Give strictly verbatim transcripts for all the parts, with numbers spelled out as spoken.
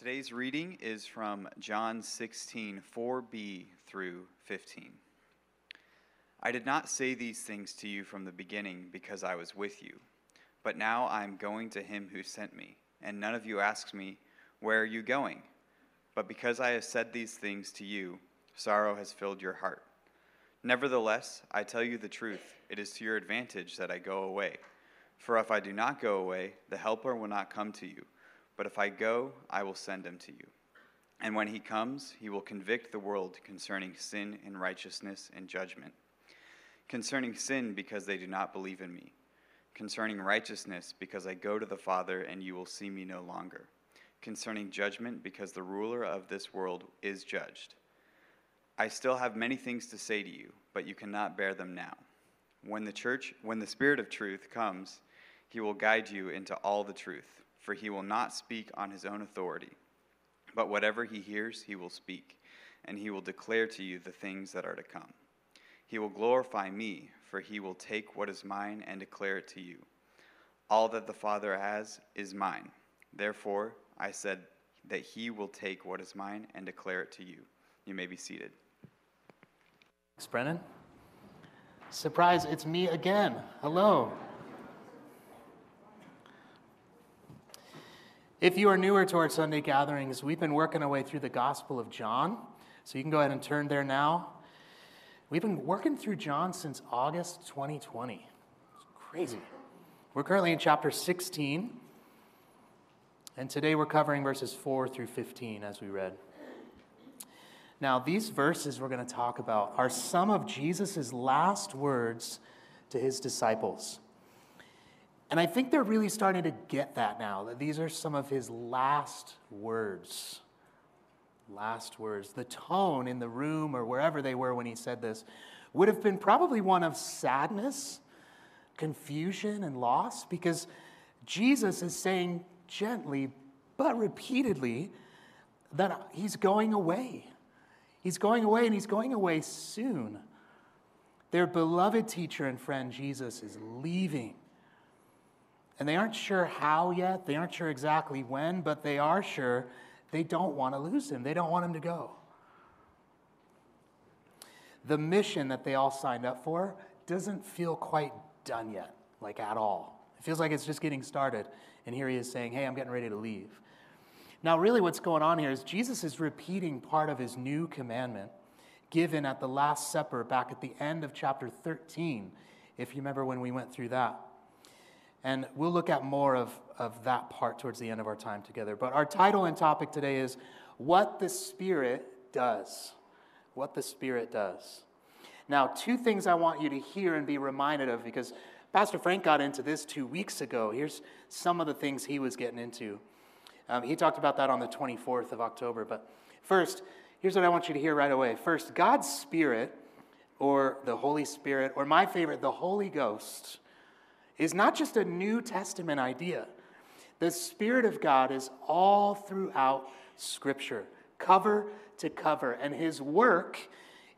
Today's reading is from John sixteen, four b through fifteen. I did not say these things to you from the beginning because I was with you, but now I am going to him who sent me, and none of you asks me, where are you going? But because I have said these things to you, sorrow has filled your heart. Nevertheless, I tell you the truth, it is to your advantage that I go away. For if I do not go away, the Helper will not come to you. But if I go, I will send him to you. And when he comes, he will convict the world concerning sin and righteousness and judgment. Concerning sin, because they do not believe in me. Concerning righteousness, because I go to the Father and you will see me no longer. Concerning judgment, because the ruler of this world is judged. I still have many things to say to you, but you cannot bear them now. When the church, when the Spirit of truth comes, he will guide you into all the truth. For he will not speak on his own authority, but whatever he hears, he will speak, and he will declare to you the things that are to come. He will glorify me, for he will take what is mine and declare it to you. All that the Father has is mine. Therefore, I said that he will take what is mine and declare it to you. You may be seated. Thanks, Brennan. Surprise, it's me again. Hello. If you are newer to our Sunday gatherings, we've been working our way through the Gospel of John, so you can go ahead and turn there now. We've been working through John since August twenty twenty. It's crazy. We're currently in chapter sixteen, and today we're covering verses four through fifteen, as we read. Now, these verses we're going to talk about are some of Jesus' last words to his disciples. And I think they're really starting to get that now, that these are some of his last words. Last words. The tone in the room or wherever they were when he said this would have been probably one of sadness, confusion, and loss, because Jesus is saying gently but repeatedly that he's going away. He's going away, and he's going away soon. Their beloved teacher and friend Jesus is leaving. And they aren't sure how yet, they aren't sure exactly when, but they are sure they don't want to lose him. They don't want him to go. The mission that they all signed up for doesn't feel quite done yet, like at all. It feels like it's just getting started. And here he is saying, hey, I'm getting ready to leave. Now, really what's going on here is Jesus is repeating part of his new commandment given at the Last Supper back at the end of chapter thirteen, if you remember when we went through that. And we'll look at more of, of that part towards the end of our time together. But our title and topic today is What the Spirit Does. What the Spirit Does. Now, two things I want you to hear and be reminded of, because Pastor Frank got into this two weeks ago. Here's some of the things he was getting into. Um, he talked about that on the twenty-fourth of October. But first, here's what I want you to hear right away. First, God's Spirit, or the Holy Spirit, or my favorite, the Holy Ghost, is not just a New Testament idea. The Spirit of God is all throughout Scripture, cover to cover, and his work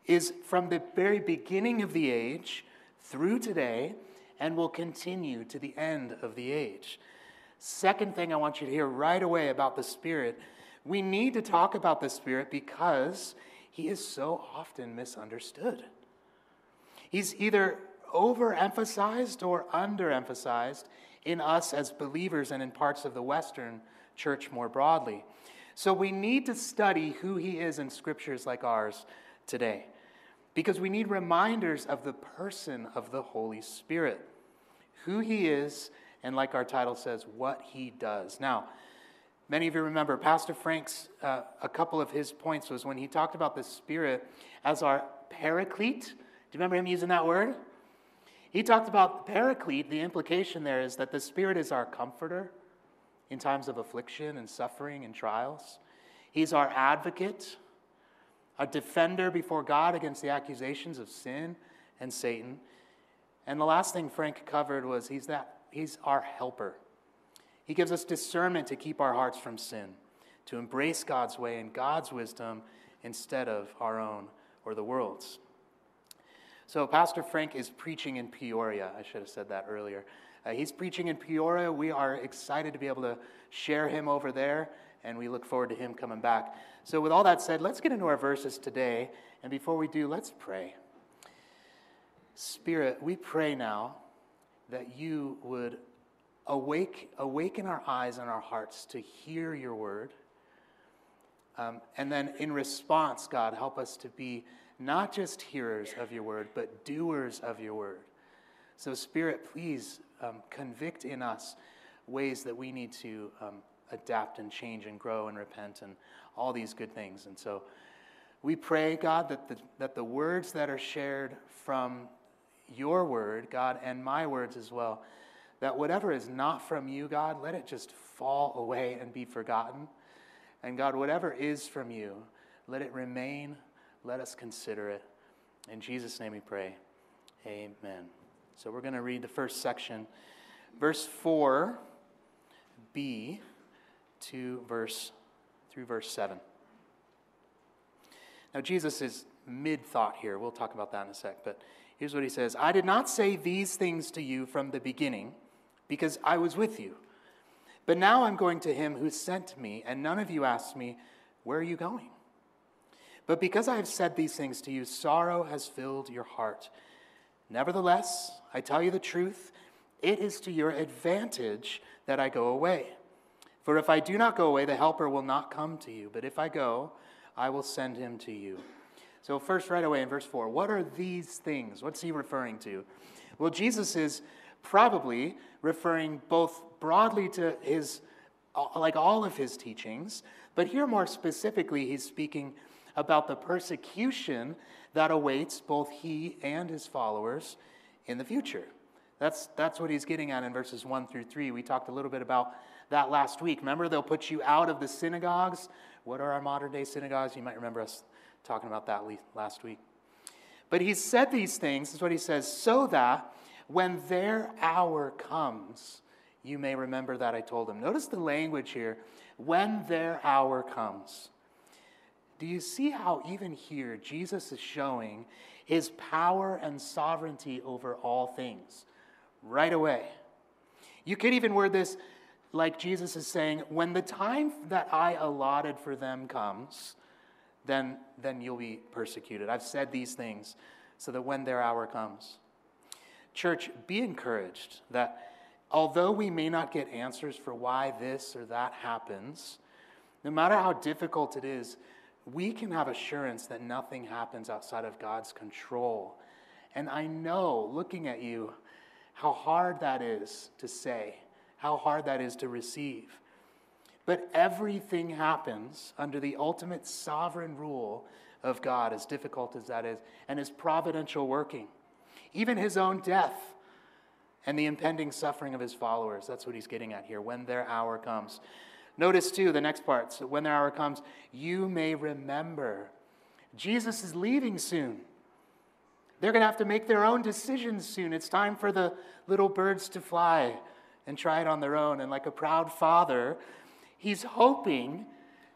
is from the very beginning of the age through today and will continue to the end of the age. Second thing I want you to hear right away about the Spirit, we need to talk about the Spirit because he is so often misunderstood. He's either overemphasized or underemphasized in us as believers and in parts of the Western church more broadly. So we need to study who he is in scriptures like ours today, because we need reminders of the person of the Holy Spirit, who he is, and like our title says, what he does. Now, many of you remember Pastor Frank's, uh, a couple of his points was when he talked about the Spirit as our paraclete. Do you remember him using that word? He talked about paraclete. The implication there is that the Spirit is our comforter in times of affliction and suffering and trials. He's our advocate, a defender before God against the accusations of sin and Satan. And the last thing Frank covered was he's that he's our helper. He gives us discernment to keep our hearts from sin, to embrace God's way and God's wisdom instead of our own or the world's. So Pastor Frank is preaching in Peoria. I should have said that earlier. Uh, he's preaching in Peoria. We are excited to be able to share him over there, and we look forward to him coming back. So with all that said, let's get into our verses today. And before we do, let's pray. Spirit, we pray now that you would awake, awaken our eyes and our hearts to hear your word. Um, and then in response, God, help us to be not just hearers of your word, but doers of your word. So Spirit, please um, convict in us ways that we need to um, adapt and change and grow and repent and all these good things. And so we pray, God, that the, that the words that are shared from your word, God, and my words as well, that whatever is not from you, God, let it just fall away and be forgotten. And God, whatever is from you, let it remain. Let us consider it. In Jesus' name we pray. Amen. So we're going to read the first section, verse four b to verse through verse seven. Now Jesus is mid-thought here. We'll talk about that in a sec, but here's what he says. I did not say these things to you from the beginning because I was with you. But now I'm going to him who sent me, and none of you asked me, where are you going? But because I have said these things to you, sorrow has filled your heart. Nevertheless, I tell you the truth, it is to your advantage that I go away. For if I do not go away, the Helper will not come to you. But if I go, I will send him to you. So first, right away in verse four, what are these things? What's he referring to? Well, Jesus is probably referring both broadly to his, like all of his teachings, but here more specifically, he's speaking about the persecution that awaits both he and his followers in the future. That's, that's what he's getting at in verses one through three. We talked a little bit about that last week. Remember, they'll put you out of the synagogues. What are our modern-day synagogues? You might remember us talking about that last week. But he said these things, this is what he says, so that when their hour comes, you may remember that I told them. Notice the language here, when their hour comes. Do you see how even here Jesus is showing his power and sovereignty over all things right away? You could even word this like Jesus is saying, when the time that I allotted for them comes, then, then you'll be persecuted. I've said these things so that when their hour comes. Church, be encouraged that although we may not get answers for why this or that happens, no matter how difficult it is, we can have assurance that nothing happens outside of God's control. And I know, looking at you, how hard that is to say, how hard that is to receive. But everything happens under the ultimate sovereign rule of God, as difficult as that is, and his providential working. Even his own death and the impending suffering of his followers. That's what he's getting at here, when their hour comes. Notice, too, the next part. So when the hour comes, you may remember. Jesus is leaving soon. They're going to have to make their own decisions soon. It's time for the little birds to fly and try it on their own. And like a proud father, he's hoping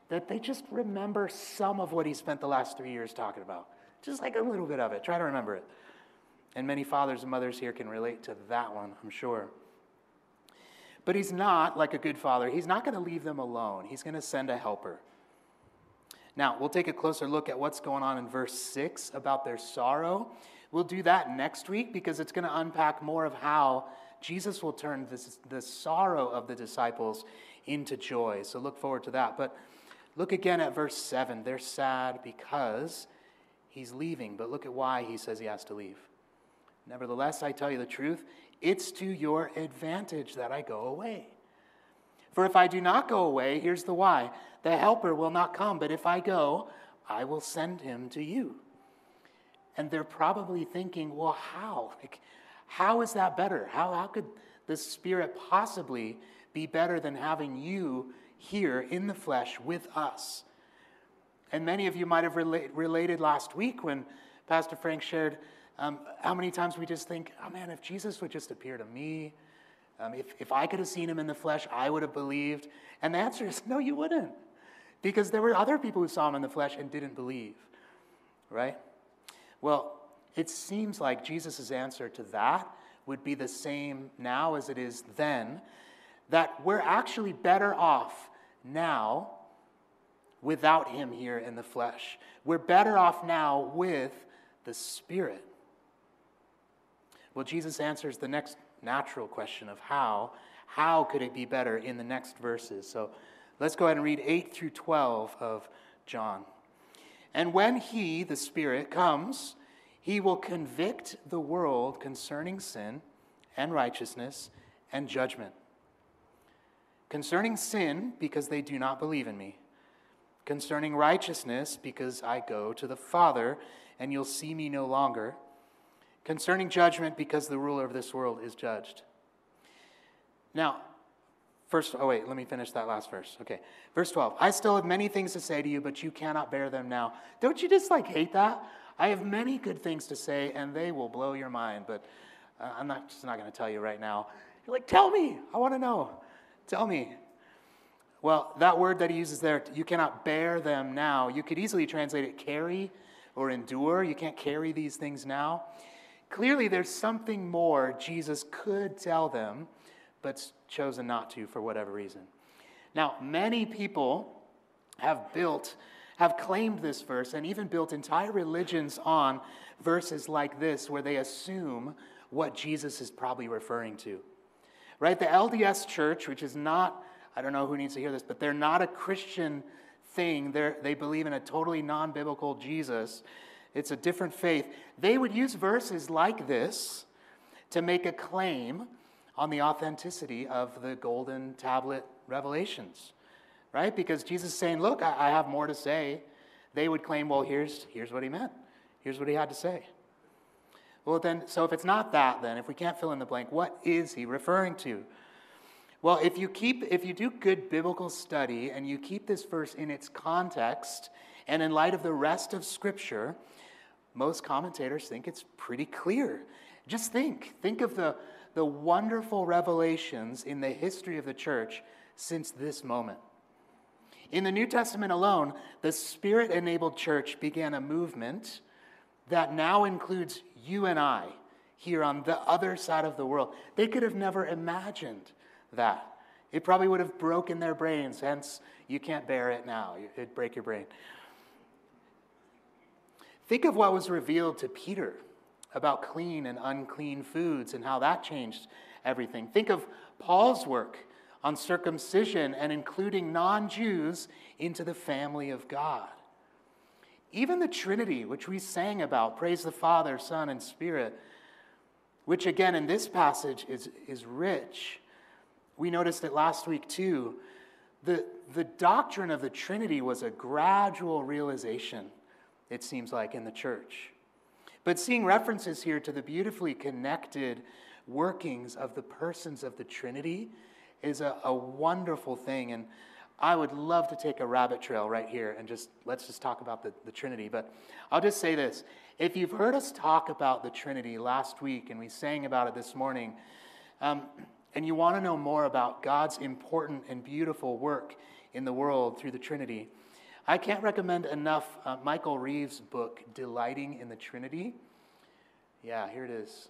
that they just remember some of what he spent the last three years talking about. Just like a little bit of it. Try to remember it. And many fathers and mothers here can relate to that one, I'm sure. But he's not, like a good father, he's not going to leave them alone. He's going to send a helper. Now, we'll take a closer look at what's going on in verse six about their sorrow. We'll do that next week because it's going to unpack more of how Jesus will turn this, the sorrow of the disciples into joy. So look forward to that. But look again at verse seven. They're sad because he's leaving. But look at why he says he has to leave. Nevertheless, I tell you the truth, it's to your advantage that I go away. For if I do not go away, here's the why. The helper will not come, but if I go, I will send him to you. And they're probably thinking, well, how? Like, how is that better? How, how could the Spirit possibly be better than having you here in the flesh with us? And many of you might have rela- related last week when Pastor Frank shared Um, how many times we just think, oh man, if Jesus would just appear to me, um, if, if I could have seen him in the flesh, I would have believed. And the answer is, no, you wouldn't. Because there were other people who saw him in the flesh and didn't believe, right? Well, it seems like Jesus' answer to that would be the same now as it is then, that we're actually better off now without him here in the flesh. We're better off now with the Spirit. Well, Jesus answers the next natural question of how. How could it be better in the next verses? So let's go ahead and read eight through twelve of John. And when he, the Spirit, comes, he will convict the world concerning sin and righteousness and judgment. Concerning sin, because they do not believe in me. Concerning righteousness, because I go to the Father, and you'll see me no longer. Concerning judgment, because the ruler of this world is judged. Now, first, oh wait, let me finish that last verse. Okay, verse twelve. I still have many things to say to you, but you cannot bear them now. Don't you just like hate that? I have many good things to say, and they will blow your mind, but uh, I'm not just not going to tell you right now. You're like, tell me. I want to know. Tell me. Well, that word that he uses there, you cannot bear them now. You could easily translate it carry or endure. You can't carry these things now. Clearly, there's something more Jesus could tell them, but chosen not to for whatever reason. Now, many people have built, have claimed this verse and even built entire religions on verses like this where they assume what Jesus is probably referring to, right? The L D S church, which is not, I don't know who needs to hear this, but they're not a Christian thing. They're, they believe in a totally non-biblical Jesus. It's a different faith. They would use verses like this to make a claim on the authenticity of the golden tablet revelations, right? Because Jesus is saying, look, I, I have more to say. They would claim, well, here's, here's what he meant. Here's what he had to say. Well, then, so if it's not that, then, if we can't fill in the blank, what is he referring to? Well, if you keep, if you do good biblical study and you keep this verse in its context and in light of the rest of Scripture, most commentators think it's pretty clear. Just think. Think of the the wonderful revelations in the history of the church since this moment. In the New Testament alone, the Spirit-enabled church began a movement that now includes you and I here on the other side of the world. They could have never imagined that. It probably would have broken their brains, hence you can't bear it now. It'd break your brain. Think of what was revealed to Peter about clean and unclean foods and how that changed everything. Think of Paul's work on circumcision and including non-Jews into the family of God. Even the Trinity, which we sang about, praise the Father, Son, and Spirit, which again in this passage is, is rich. We noticed it last week too. The, the doctrine of the Trinity was a gradual realization, it seems like, in the church. But seeing references here to the beautifully connected workings of the persons of the Trinity is a, a wonderful thing. And I would love to take a rabbit trail right here and just, let's just talk about the, the Trinity. But I'll just say this. If you've heard us talk about the Trinity last week, and we sang about it this morning, um, and you want to know more about God's important and beautiful work in the world through the Trinity, I can't recommend enough uh, Michael Reeves' book, Delighting in the Trinity. Yeah, here it is.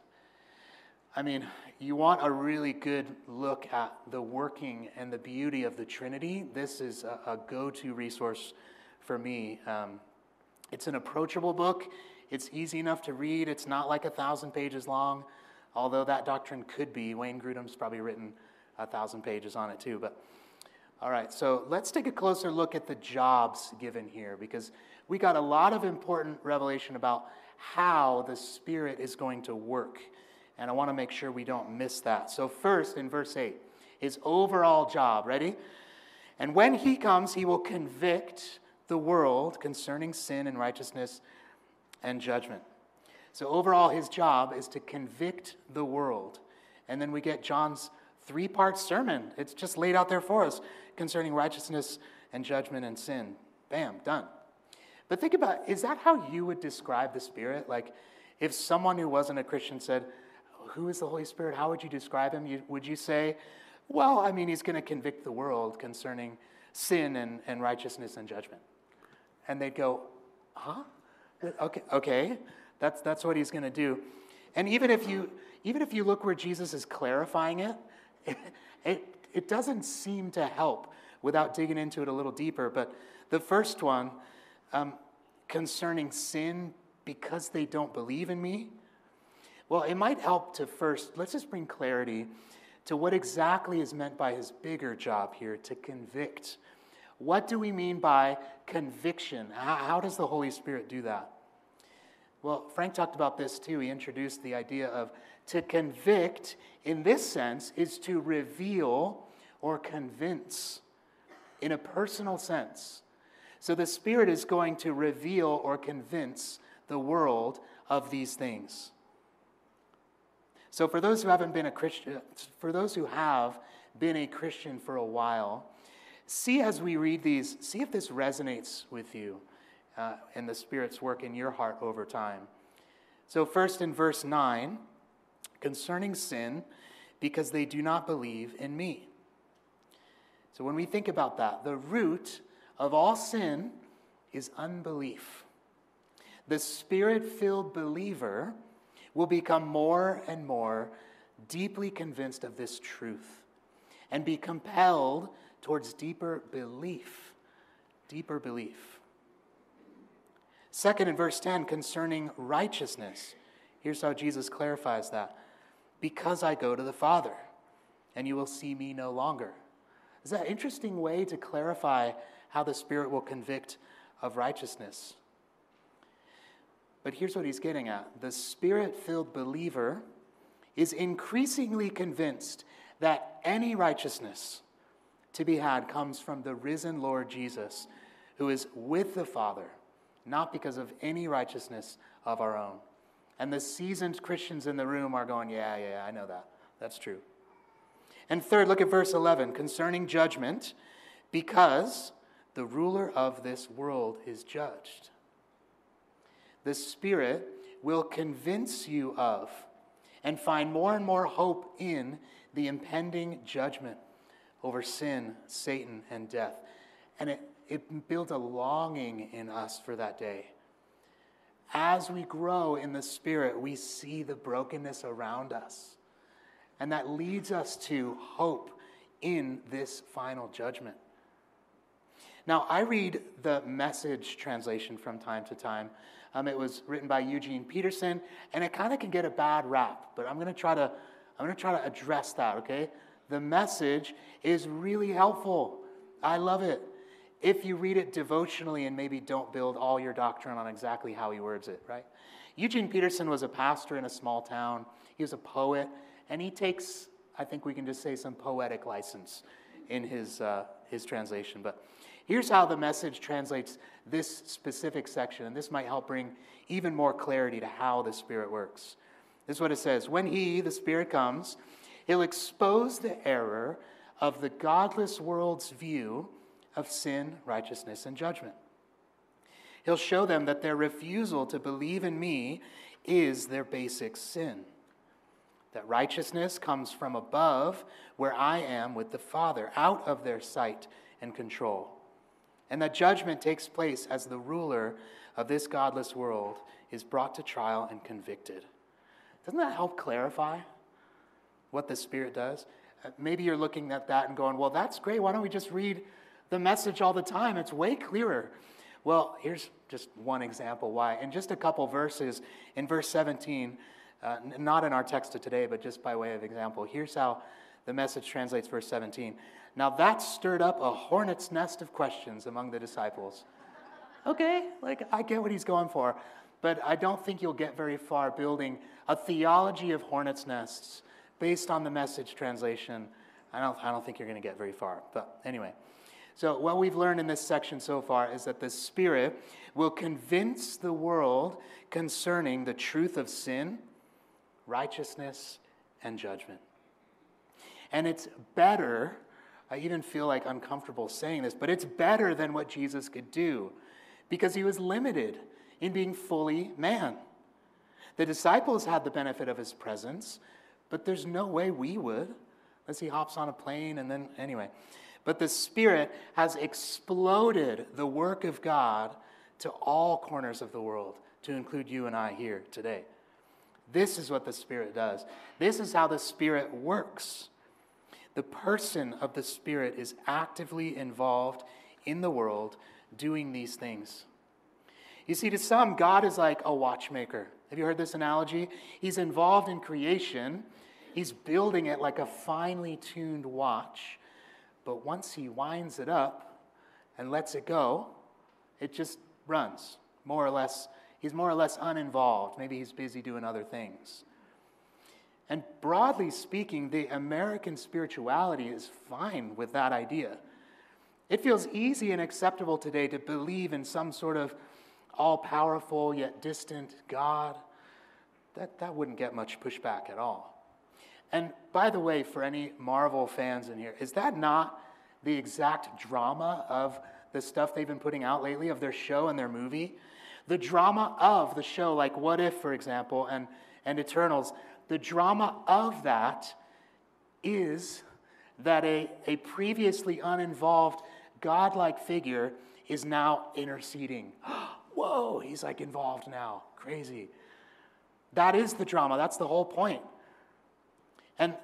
I mean, you want a really good look at the working and the beauty of the Trinity. This is a, a go-to resource for me. Um, it's an approachable book. It's easy enough to read. It's not like a thousand pages long, although that doctrine could be. Wayne Grudem's probably written a thousand pages on it too, but... All right, so let's take a closer look at the jobs given here, because we got a lot of important revelation about how the Spirit is going to work, and I want to make sure we don't miss that. So first, in verse eight, his overall job, ready? And when he comes, he will convict the world concerning sin and righteousness and judgment. So overall, his job is to convict the world, and then we get John's three-part sermon. It's just laid out there for us concerning righteousness and judgment and sin. Bam, done. But think about, is that how you would describe the Spirit? Like, if someone who wasn't a Christian said, who is the Holy Spirit? How would you describe him? You, would you say, well, I mean, he's going to convict the world concerning sin and, and righteousness and judgment. And they'd go, huh? Okay, okay. That's, that's what he's going to do. And even if you... even if you look where Jesus is clarifying it, it, it, it doesn't seem to help without digging into it a little deeper. But the first one, um, concerning sin because they don't believe in me, well, it might help to first, let's just bring clarity to what exactly is meant by his bigger job here, to convict. What do we mean by conviction? How does the Holy Spirit do that? Well, Frank talked about this too. He introduced the idea of to convict in this sense is to reveal or convince in a personal sense. So the Spirit is going to reveal or convince the world of these things. So for those who haven't been a Christian, for those who have been a Christian for a while, see as we read these, see if this resonates with you uh, and the Spirit's work in your heart over time. So first in verse nine, concerning sin, because they do not believe in me. So when we think about that, the root of all sin is unbelief. The Spirit-filled believer will become more and more deeply convinced of this truth and be compelled towards deeper belief, deeper belief. Second, in verse ten, concerning righteousness, here's how Jesus clarifies that. Because I go to the Father, and you will see me no longer. Is that an interesting way to clarify how the Spirit will convict of righteousness? But here's what he's getting at. The Spirit-filled believer is increasingly convinced that any righteousness to be had comes from the risen Lord Jesus, who is with the Father, not because of any righteousness of our own. And the seasoned Christians in the room are going, yeah, yeah, I know that. That's true. And third, look at verse eleven, concerning judgment, because the ruler of this world is judged. The Spirit will convince you of and find more and more hope in the impending judgment over sin, Satan, and death. And it, it builds a longing in us for that day. As we grow in the Spirit, we see the brokenness around us. And that leads us to hope in this final judgment. Now, I read the Message translation from time to time. Um, it was written by Eugene Peterson, and it kind of can get a bad rap, but I'm going to try to I'm going to try to address that, okay? The Message is really helpful. I love it. If you read it devotionally and maybe don't build all your doctrine on exactly how he words it, right? Eugene Peterson was a pastor in a small town. He was a poet, and he takes, I think we can just say, some poetic license in his uh, his translation, but here's how the Message translates this specific section, and this might help bring even more clarity to how the Spirit works. This is what it says. When he, the Spirit, comes, he'll expose the error of the godless world's view of sin, righteousness, and judgment. He'll show them that their refusal to believe in me is their basic sin, that righteousness comes from above, where I am with the Father, out of their sight and control. And that judgment takes place as the ruler of this godless world is brought to trial and convicted. Doesn't that help clarify what the Spirit does? Maybe you're looking at that and going, well, that's great. Why don't we just read the Message all the time? It's way clearer. Well, here's just one example why. In just a couple verses, in verse seventeen, uh, not in our text of today, but just by way of example, here's how the Message translates verse seventeen. Now that stirred up a hornet's nest of questions among the disciples. Okay, like I get what he's going for, but I don't think you'll get very far building a theology of hornet's nests based on the Message translation. I don't, I don't think you're going to get very far, but anyway. So what we've learned in this section so far is that the Spirit will convince the world concerning the truth of sin, righteousness, and judgment. And it's better, I even feel like uncomfortable saying this, but it's better than what Jesus could do because he was limited in being fully man. The disciples had the benefit of his presence, but there's no way we would unless he hops on a plane and then, anyway. But the Spirit has exploded the work of God to all corners of the world, to include you and I here today. This is what the Spirit does. This is how the Spirit works. The person of the Spirit is actively involved in the world doing these things. You see, to some, God is like a watchmaker. Have you heard this analogy? He's involved in creation. He's building it like a finely tuned watch. But once he winds it up and lets it go, it just runs, more or less. He's more or less uninvolved. Maybe he's busy doing other things. And broadly speaking, the American spirituality is fine with that idea. It feels easy and acceptable today to believe in some sort of all-powerful yet distant God. That, that wouldn't get much pushback at all. And by the way, for any Marvel fans in here, is that not the exact drama of the stuff they've been putting out lately, of their show and their movie? The drama of the show, like What If, for example, and, and Eternals, the drama of that is that a, a previously uninvolved godlike figure is now interceding. Whoa, he's like involved now. Crazy. That is the drama. That's the whole point. And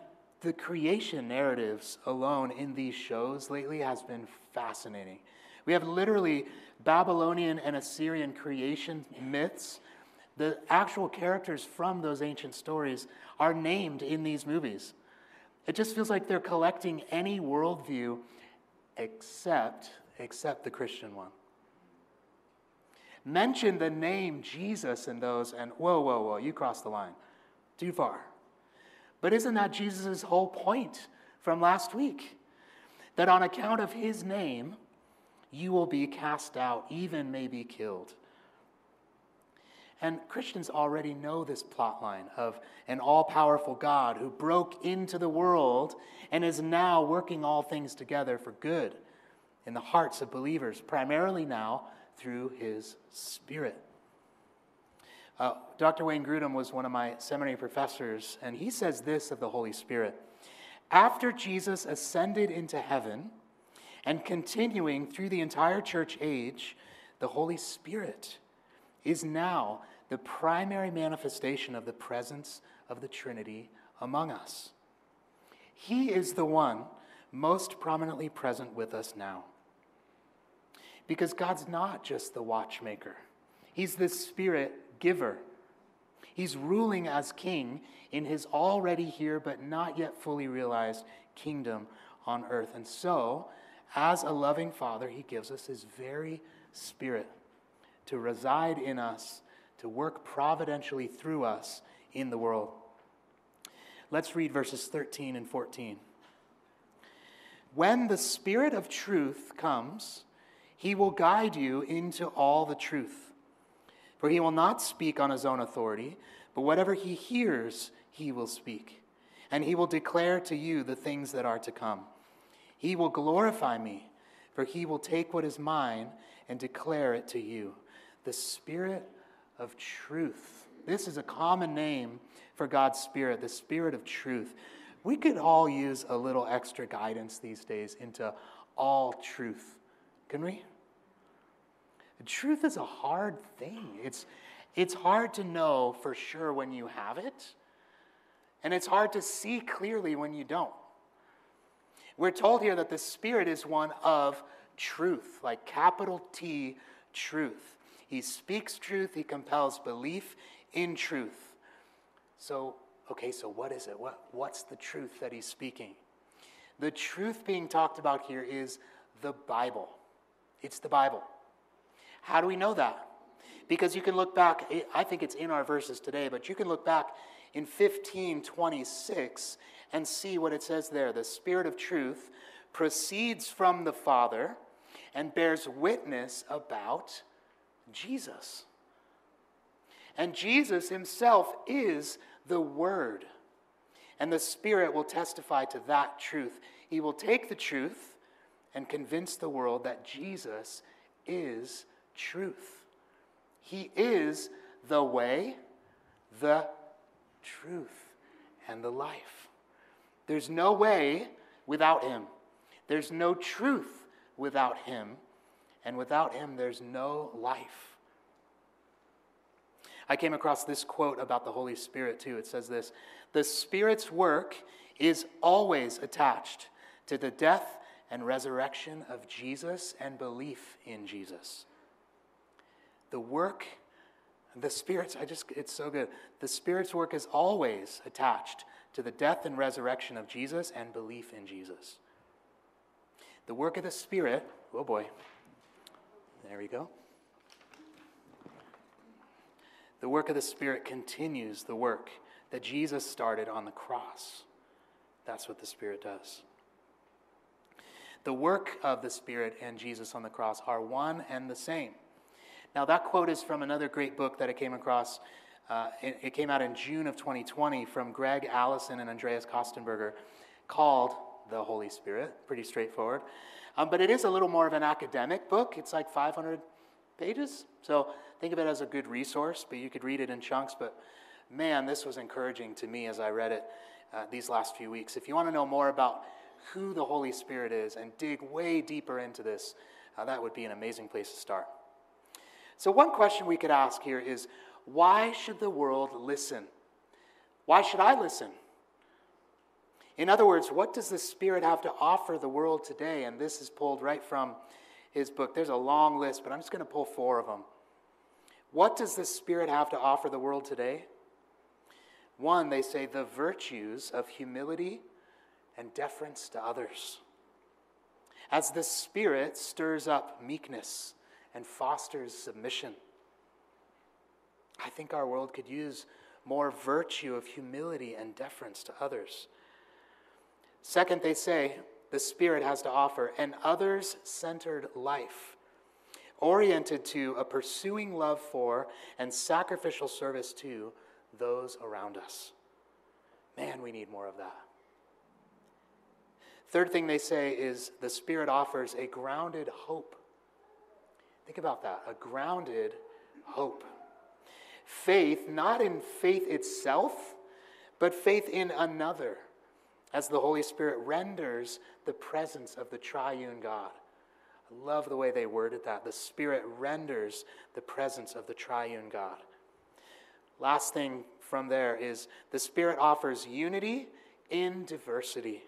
the creation narratives alone in these shows lately has been fascinating. We have literally Babylonian and Assyrian creation myths. The actual characters from those ancient stories are named in these movies. It just feels like they're collecting any worldview except, except the Christian one. Mention the name Jesus in those and whoa, whoa, whoa, you crossed the line. Too far. But isn't that Jesus' whole point from last week? That on account of his name, you will be cast out, even maybe killed. And Christians already know this plotline of an all-powerful God who broke into the world and is now working all things together for good in the hearts of believers, primarily now through his Spirit. Uh, Doctor Wayne Grudem was one of my seminary professors, and he says this of the Holy Spirit. After Jesus ascended into heaven, and continuing through the entire church age, the Holy Spirit is now the primary manifestation of the presence of the Trinity among us. He is the one most prominently present with us now. Because God's not just the watchmaker. He's the Spirit giver. He's ruling as king in his already here but not yet fully realized kingdom on earth. And so, as a loving Father, he gives us his very Spirit to reside in us, to work providentially through us in the world. Let's read verses thirteen and fourteen. When the Spirit of truth comes, he will guide you into all the truth. For he will not speak on his own authority, but whatever he hears, he will speak. And he will declare to you the things that are to come. He will glorify me, for he will take what is mine and declare it to you. The Spirit of truth. This is a common name for God's Spirit, the Spirit of truth. We could all use a little extra guidance these days into all truth. Can we? Truth is a hard thing. It's, it's hard to know for sure when you have it, and it's hard to see clearly when you don't. We're told here that the Spirit is one of truth, like capital T, truth. He speaks truth. He compels belief in truth. So, okay, so what is it? What, what's the truth that he's speaking? The truth being talked about here is the Bible. It's the Bible. How do we know that? Because you can look back, I think it's in our verses today, but you can look back in fifteen twenty-six and see what it says there. The Spirit of truth proceeds from the Father and bears witness about Jesus. And Jesus himself is the Word. And the Spirit will testify to that truth. He will take the truth and convince the world that Jesus is truth. He is the way, the truth, and the life. There's no way without him. There's no truth without him. And without him, there's no life. I came across this quote about the Holy Spirit too. It says this: the Spirit's work is always attached to the death and resurrection of Jesus and belief in Jesus. The work, the Spirit's, I just, it's so good. The Spirit's work is always attached to the death and resurrection of Jesus and belief in Jesus. The work of the Spirit, oh boy, there we go. The work of the Spirit continues the work that Jesus started on the cross. That's what the Spirit does. The work of the Spirit and Jesus on the cross are one and the same. Now, that quote is from another great book that I came across. Uh, it, it came out in June of twenty twenty from Greg Allison and Andreas Kostenberger, called The Holy Spirit. Pretty straightforward. Um, but it is a little more of an academic book. It's like five hundred pages. So think of it as a good resource, but you could read it in chunks. But man, this was encouraging to me as I read it uh, these last few weeks. If you want to know more about who the Holy Spirit is and dig way deeper into this, uh, that would be an amazing place to start. So one question we could ask here is, why should the world listen? Why should I listen? In other words, what does the Spirit have to offer the world today? And this is pulled right from his book. There's a long list, but I'm just going to pull four of them. What does the Spirit have to offer the world today? One, they say the virtues of humility and deference to others. As the Spirit stirs up meekness and fosters submission. I think our world could use more virtue of humility and deference to others. Second, they say the Spirit has to offer an others-centered life, oriented to a pursuing love for and sacrificial service to those around us. Man, we need more of that. Third thing they say is the Spirit offers a grounded hope. Think about that, a grounded hope. Faith, not in faith itself, but faith in another, as the Holy Spirit renders the presence of the triune God. I love the way they worded that. The Spirit renders the presence of the triune God. Last thing from there is the Spirit offers unity in diversity.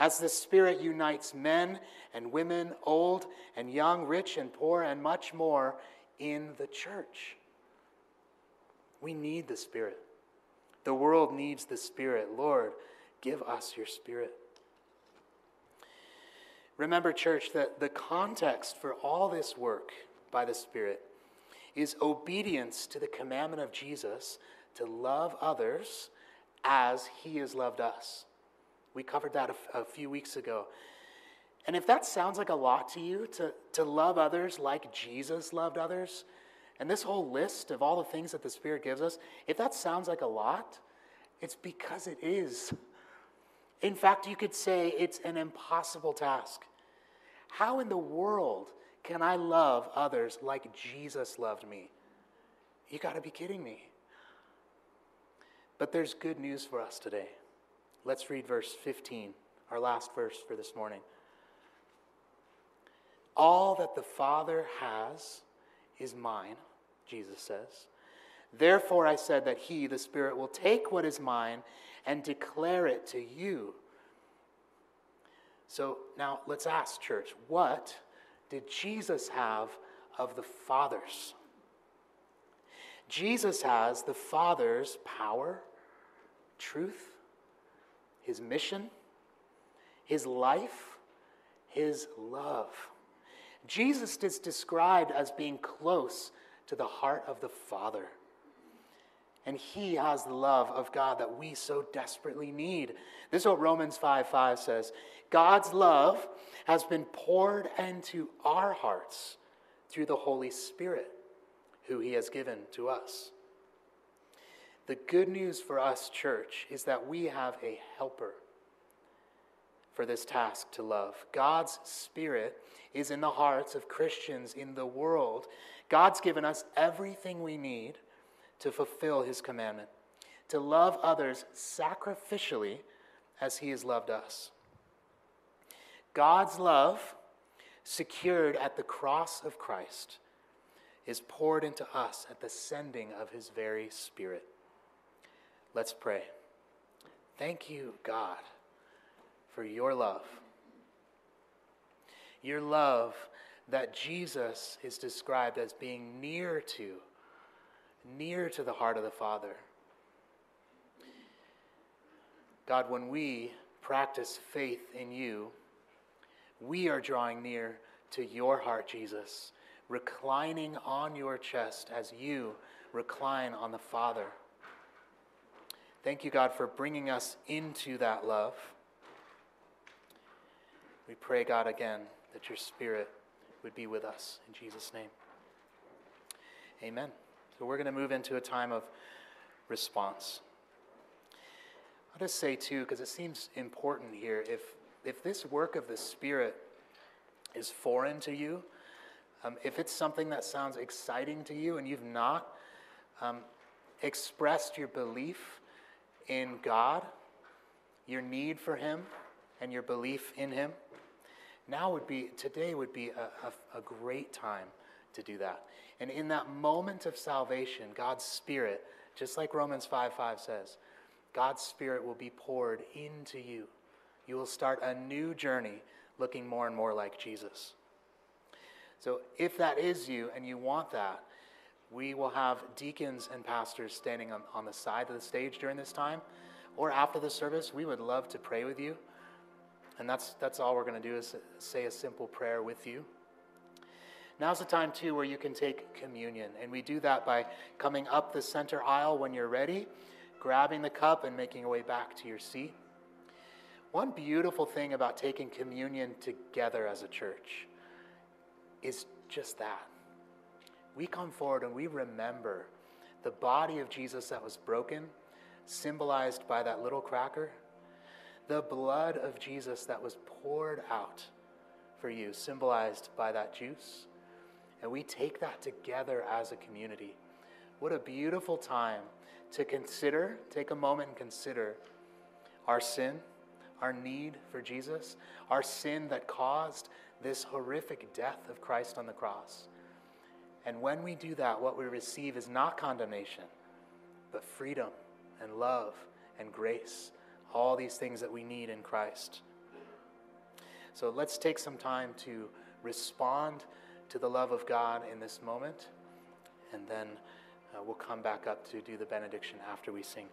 As the Spirit unites men and women, old and young, rich and poor, and much more in the church. We need the Spirit. The world needs the Spirit. Lord, give us your Spirit. Remember, church, that the context for all this work by the Spirit is obedience to the commandment of Jesus to love others as he has loved us. We covered that a, a few weeks ago. And if that sounds like a lot to you, to, to love others like Jesus loved others, and this whole list of all the things that the Spirit gives us, if that sounds like a lot, it's because it is. In fact, you could say it's an impossible task. How in the world can I love others like Jesus loved me? You gotta be kidding me. But there's good news for us today. Let's read verse fifteen, our last verse for this morning. All that the Father has is mine, Jesus says. Therefore I said that he, the Spirit, will take what is mine and declare it to you. So now let's ask, church, what did Jesus have of the Father's? Jesus has the Father's power, truth, his mission, his life, his love. Jesus is described as being close to the heart of the Father. And he has the love of God that we so desperately need. This is what Romans five five says. God's love has been poured into our hearts through the Holy Spirit, who he has given to us. The good news for us, church, is that we have a helper for this task to love. God's Spirit is in the hearts of Christians in the world. God's given us everything we need to fulfill his commandment, to love others sacrificially as he has loved us. God's love secured at the cross of Christ is poured into us at the sending of his very Spirit. Let's pray. Thank you, God, for your love. Your love that Jesus is described as being near to, near to the heart of the Father. God, when we practice faith in you, we are drawing near to your heart, Jesus, reclining on your chest as you recline on the Father. Thank you, God, for bringing us into that love. We pray, God, again, that your Spirit would be with us. In Jesus' name, amen. So we're going to move into a time of response. I'll just say, too, because it seems important here, if if this work of the Spirit is foreign to you, um, if it's something that sounds exciting to you and you've not um, expressed your belief in God, your need for him, and your belief in him, now would be, today would be a, a, a great time to do that. And in that moment of salvation, God's Spirit, just like Romans five five says, God's Spirit will be poured into you. You will start a new journey looking more and more like Jesus. So if that is you and you want that, we will have deacons and pastors standing on, on the side of the stage during this time, or after the service, we would love to pray with you. And that's that's all we're going to do is say a simple prayer with you. Now's the time, too, where you can take communion. And we do that by coming up the center aisle when you're ready, grabbing the cup and making your way back to your seat. One beautiful thing about taking communion together as a church is just that. We come forward and we remember the body of Jesus that was broken, symbolized by that little cracker, the blood of Jesus that was poured out for you, symbolized by that juice. And we take that together as a community. What a beautiful time to consider, take a moment and consider our sin, our need for Jesus, our sin that caused this horrific death of Christ on the cross. And when we do that, what we receive is not condemnation, but freedom and love and grace, all these things that we need in Christ. So let's take some time to respond to the love of God in this moment, and then uh, we'll come back up to do the benediction after we sing.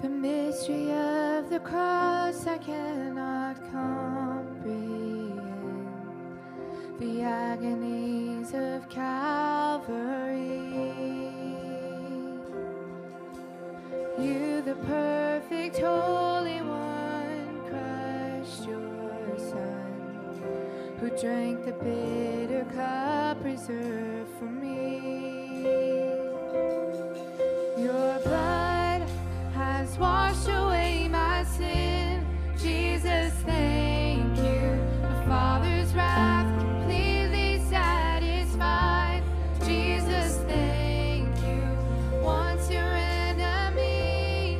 The mystery of the cross I cannot comprehend. The agonies of Calvary. You, the perfect Holy One, crushed your Son, who drank the bitter cup reserved for me. Your blood has washed away my sin. Jesus, thank you. The Father's wrath completely satisfied. Jesus, thank you. Once your enemy,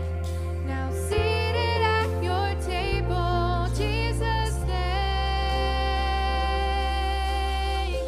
now seated at your table. Jesus, thank you.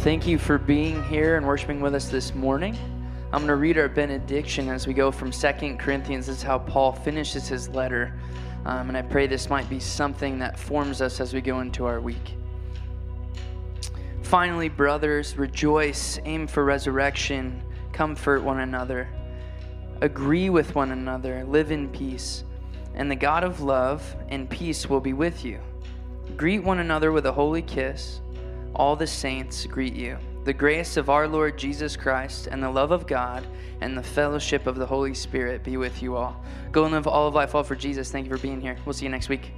Thank you for being here and worshiping with us this morning. I'm going to read our benediction as we go from Second Corinthians. This is how Paul finishes his letter. Um, and I pray this might be something that forms us as we go into our week. Finally, brothers, rejoice, aim for resurrection, comfort one another, agree with one another, live in peace, and the God of love and peace will be with you. Greet one another with a holy kiss. All the saints greet you. The grace of our Lord Jesus Christ and the love of God and the fellowship of the Holy Spirit be with you all. Go and live all of life all for Jesus. Thank you for being here. We'll see you next week.